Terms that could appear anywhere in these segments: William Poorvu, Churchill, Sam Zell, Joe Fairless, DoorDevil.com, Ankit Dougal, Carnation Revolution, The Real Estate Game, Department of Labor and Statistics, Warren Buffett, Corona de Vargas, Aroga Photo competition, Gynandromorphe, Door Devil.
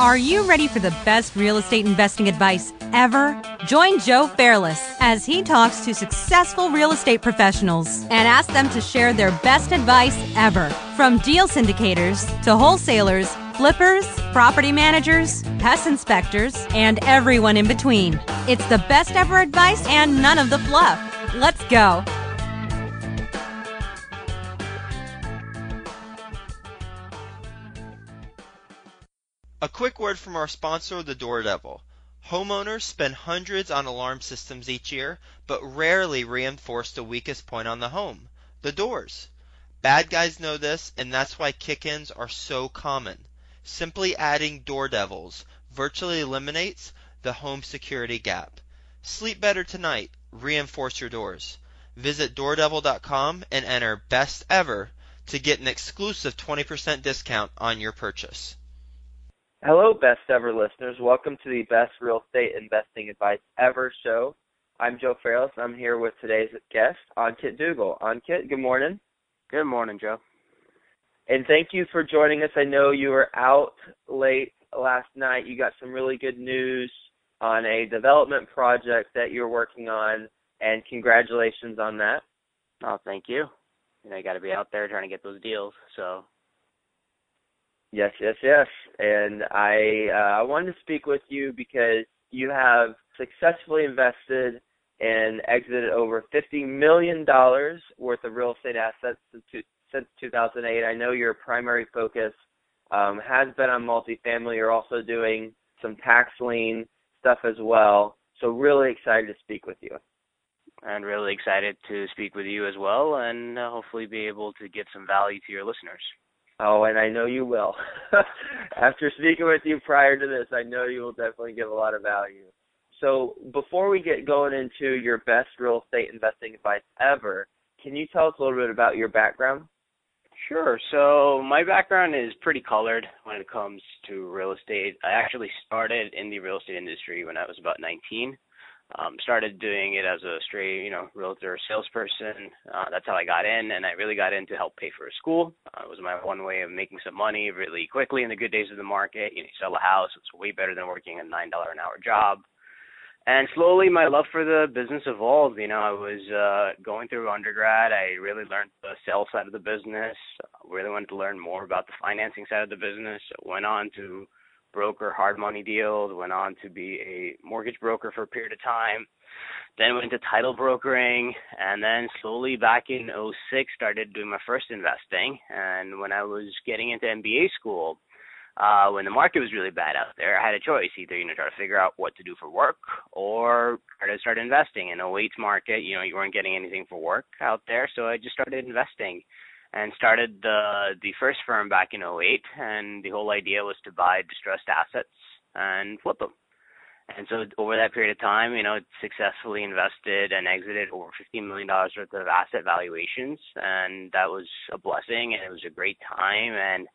Are you ready for the best real estate investing advice ever? Join Joe Fairless as he talks to successful real estate professionals and asks them to share their best advice ever. From deal syndicators to wholesalers, flippers, property managers, pest inspectors, and everyone in between. It's the best ever advice and none of the fluff. Let's go. A quick word from our sponsor, the Door Devil. Homeowners spend hundreds on alarm systems each year, but rarely reinforce the weakest point on the home, the doors. Bad guys know this, and that's why kick-ins are so common. Simply adding Door Devils virtually eliminates the home security gap. Sleep better tonight. Reinforce your doors. Visit DoorDevil.com and enter Best Ever to get an exclusive 20% discount on your purchase. Hello, Best Ever listeners. Welcome to the Best Real Estate Investing Advice Ever show. I'm Joe Fairless, and I'm here with today's guest, Ankit Dougal. Ankit, good morning. Good morning, Joe. And thank you for joining us. I know you were out late last night. You got some really good news on a development project that you're working on, and congratulations on that. Oh, thank you. You know, you got to be out there trying to get those deals, so... Yes. And I wanted to speak with you because you have successfully invested and exited over $50 million worth of real estate assets since 2008. I know your primary focus has been on multifamily. You're also doing some tax lien stuff as well. So really excited to speak with you. And really excited to speak with you as well, and hopefully be able to give some value to your listeners. Oh, and I know you will. After speaking with you prior to this, I know you will definitely give a lot of value. So before we get going into your best real estate investing advice ever, can you tell us a little bit about your background? Sure. So my background is pretty colored when it comes to real estate. I actually started in the real estate industry when I was about 19. Started doing it as a straight, realtor salesperson. That's how I got in, and I really got in to help pay for a school. It was my one way of making some money really quickly in the good days of the market. You sell a house, it's way better than working a $9 an hour job. And slowly my love for the business evolved. I was going through undergrad. I really learned the sales side of the business. Really wanted to learn more about the financing side of the business. Went on to broker hard money deals, went on to be a mortgage broker for a period of time, then went into title brokering, and then slowly back in 2006 started doing my first investing. And when I was getting into MBA school, when the market was really bad out there, I had a choice. Either, try to figure out what to do for work or try to start investing. In 2008's market, you weren't getting anything for work out there, so I just started investing. And started the first firm back in 2008, and the whole idea was to buy distressed assets and flip them. And so over that period of time, successfully invested and exited over $15 million worth of asset valuations, and that was a blessing, and it was a great time, and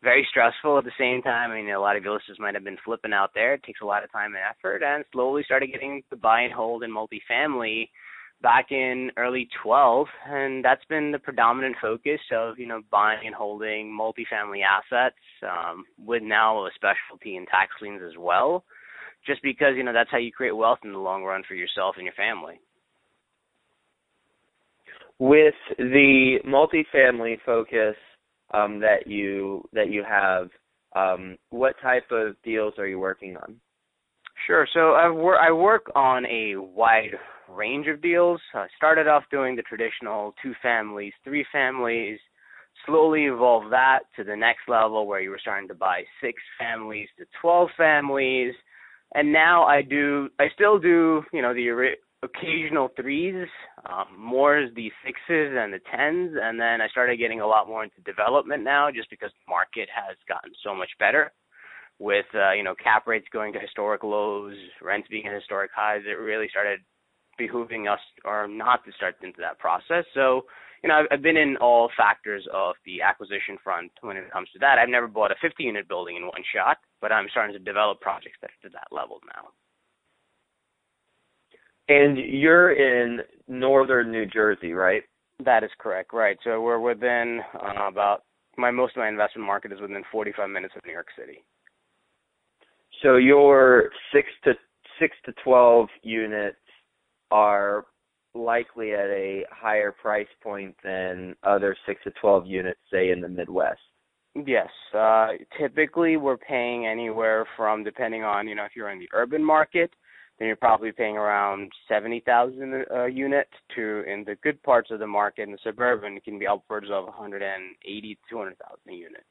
very stressful at the same time. A lot of realtors might have been flipping out there. It takes a lot of time and effort, and slowly started getting to buy and hold in multifamily back in early 2012, and that's been the predominant focus of, buying and holding multifamily assets with now a specialty in tax liens as well, just because, that's how you create wealth in the long run for yourself and your family. With the multifamily focus that you have, what type of deals are you working on? Sure. So I work on a wide range of deals. I started off doing the traditional 2 families, 3 families, slowly evolved that to the next level where you were starting to buy 6 families to 12 families. And now I still do, the occasional 3s, more is the 6s and the 10s. And then I started getting a lot more into development now just because the market has gotten so much better. With, cap rates going to historic lows, rents being at historic highs, it really started behooving us or not to start into that process. So, I've been in all factors of the acquisition front when it comes to that. I've never bought a 50-unit building in one shot, but I'm starting to develop projects that are to that level now. And you're in northern New Jersey, right? That is correct, right. So we're within most of my investment market is within 45 minutes of New York City. So your 6 to 12 units are likely at a higher price point than other 6 to 12 units, say, in the Midwest. Yes. Typically, we're paying anywhere from, depending on, you know, if you're in the urban market, then you're probably paying around $70,000 a unit to, in the good parts of the market, in the suburban, it can be upwards of $180,000, $200,000 a unit.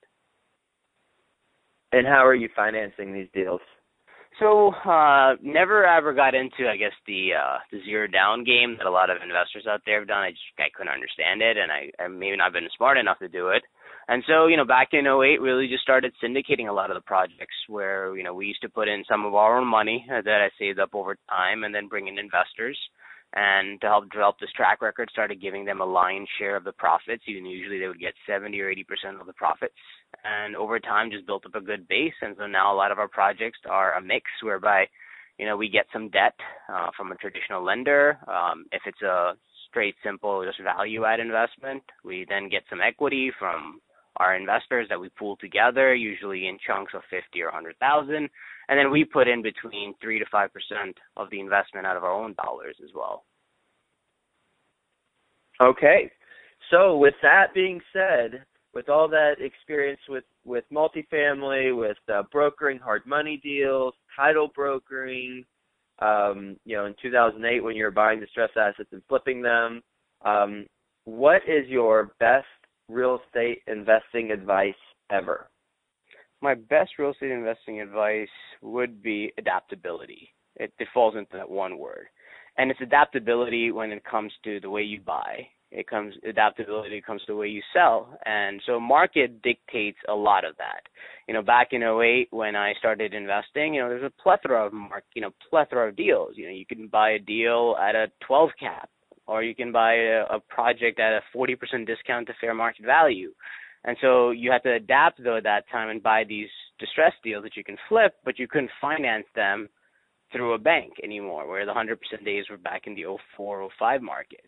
And how are you financing these deals? So never ever got into, I guess, the zero down game that a lot of investors out there have done. I couldn't understand it, and I maybe not been smart enough to do it. And so, you know, back in 2008, really just started syndicating a lot of the projects where, you know, we used to put in some of our own money that I saved up over time and then bring in investors. And to help develop this track record, started giving them a lion's share of the profits. Usually they would get 70 or 80% of the profits. And over time, just built up a good base. And so now a lot of our projects are a mix whereby, you know, we get some debt from a traditional lender. If it's a straight, simple, just value-add investment, we then get some equity from our investors that we pool together, usually in chunks of 50 or 100,000. And then we put in between 3 to 5% of the investment out of our own dollars as well. Okay. So with that being said, with all that experience with multifamily, with brokering hard money deals, title brokering, you know, in 2008 when you were buying distressed assets and flipping them, what is your best real estate investing advice ever? My best real estate investing advice would be adaptability. It falls into that one word. And it's adaptability when it comes to the way you buy. Adaptability comes to the way you sell. And so market dictates a lot of that. You know, back in 2008 when I started investing, you know, there's a plethora of deals. You know, you can buy a deal at a 12 cap, or you can buy a project at a 40% discount to fair market value. And so you had to adapt, though, at that time and buy these distressed deals that you can flip, but you couldn't finance them through a bank anymore, where the 100% days were back in the 04, 05 markets.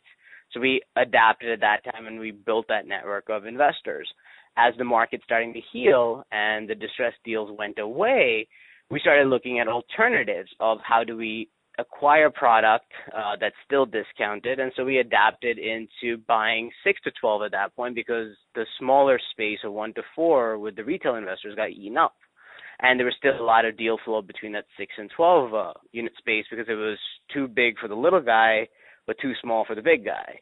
So we adapted at that time, and we built that network of investors. As the market's starting to heal and the distressed deals went away, we started looking at alternatives of how do we acquire product that's still discounted. And so we adapted into buying 6 to 12 at that point, because the smaller space of 1 to 4 with the retail investors got eaten up. And there was still a lot of deal flow between that 6 and 12 unit space, because it was too big for the little guy but too small for the big guy.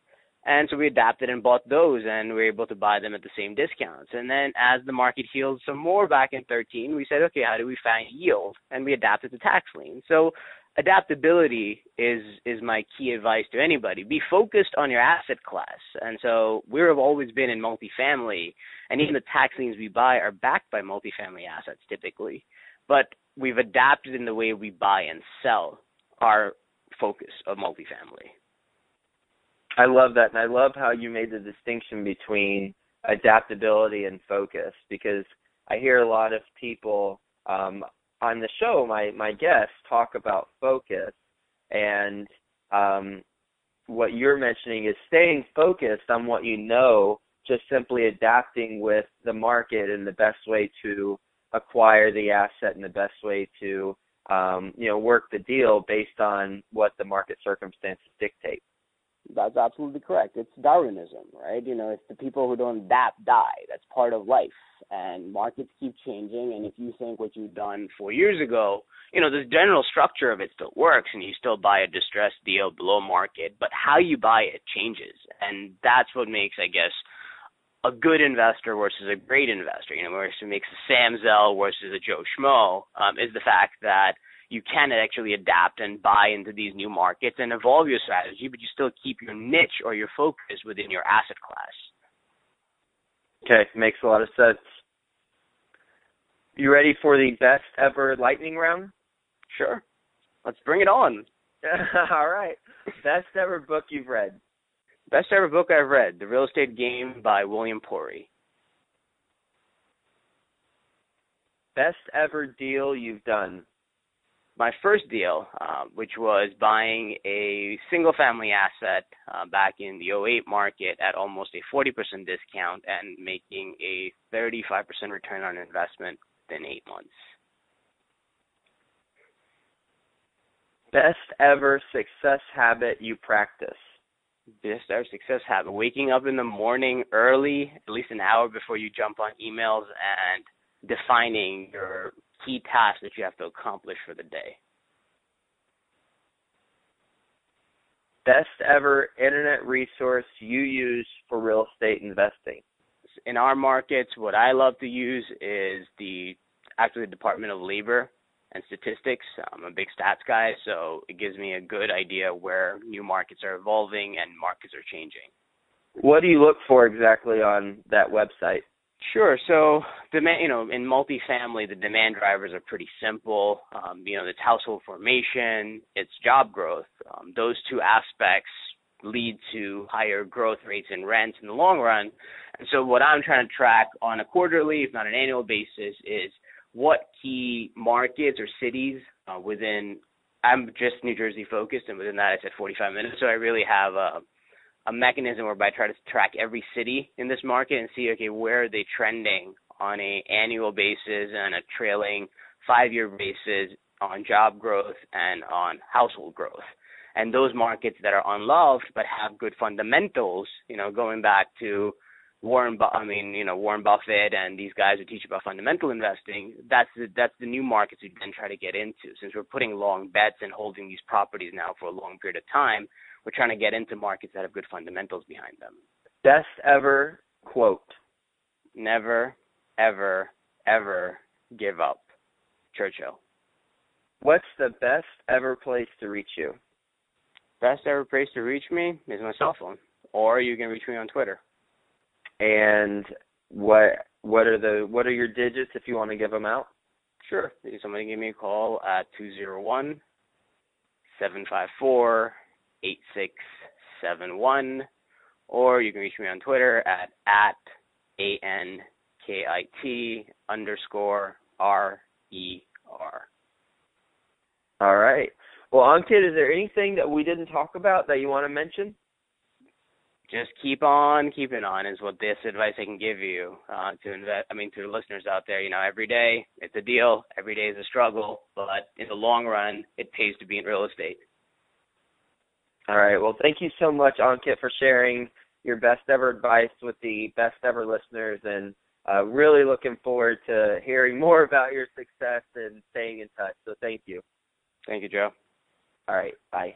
And so we adapted and bought those, and we were able to buy them at the same discounts. And then as the market healed some more back in 13, we said, okay, how do we find yield? And we adapted to tax lien. So adaptability is my key advice to anybody. Be focused on your asset class. And so we have always been in multifamily, and even the tax liens we buy are backed by multifamily assets typically. But we've adapted in the way we buy and sell our focus of multifamily. I love that, and I love how you made the distinction between adaptability and focus, because I hear a lot of people on the show, my guests talk about focus, and what you're mentioning is staying focused on what you know, just simply adapting with the market and the best way to acquire the asset and the best way to you know, work the deal based on what the market circumstances dictate. That's absolutely correct. It's Darwinism, right? You know, it's the people who don't adapt die. That's part of life. And markets keep changing. And if you think what you've done 4 years ago, you know, the general structure of it still works, and you still buy a distressed deal below market, but how you buy it changes. And that's what makes, I guess, a good investor versus a great investor, you know, what makes a Sam Zell versus a Joe Schmo is the fact that you can actually adapt and buy into these new markets and evolve your strategy, but you still keep your niche or your focus within your asset class. Okay, makes a lot of sense. You ready for the best ever lightning round? Sure. Let's bring it on. All right. Best ever book you've read? Best ever book I've read, The Real Estate Game by William Poorvu. Best ever deal you've done? My first deal, which was buying a single-family asset back in the 2008 market at almost a 40% discount and making a 35% return on investment within 8 months. Best ever success habit you practice. Best ever success habit. Waking up in the morning early, at least an hour before you jump on emails, and defining your key tasks that you have to accomplish for the day. Best ever internet resource you use for real estate investing. In our markets, what I love to use is the Department of Labor and Statistics. I'm a big stats guy, so it gives me a good idea where new markets are evolving and markets are changing. What do you look for exactly on that website? Sure. So, in multifamily, the demand drivers are pretty simple. It's household formation, it's job growth. Those two aspects lead to higher growth rates in rents in the long run. And so what I'm trying to track on a quarterly, if not an annual basis, is what key markets or cities I'm just New Jersey focused, and within that I said 45 minutes. So I really have a mechanism whereby I try to track every city in this market and see, okay, where are they trending on an annual basis and a trailing 5-year basis on job growth and on household growth. And those markets that are unloved but have good fundamentals, going back to Warren Buffett and these guys who teach about fundamental investing, that's the new markets we then try to get into. Since we're putting long bets and holding these properties now for a long period of time, we're trying to get into markets that have good fundamentals behind them. Best ever quote. Never, ever, ever give up. Churchill. What's the best ever place to reach you? Best ever place to reach me is my cell phone, or you can reach me on Twitter. And what are your digits if you want to give them out? Sure. Somebody give me a call at 201-754-8671, or you can reach me on Twitter at ANKIT_RER. All right. Well, Ankit, is there anything that we didn't talk about that you want to mention? Just keep on keeping on is what this advice I can give you to listeners out there. Every day it's a deal. Every day is a struggle, but in the long run, it pays to be in real estate. All right. Well, thank you so much, Ankit, for sharing your best ever advice with the best ever listeners, and really looking forward to hearing more about your success and staying in touch. So thank you. Thank you, Joe. All right. Bye.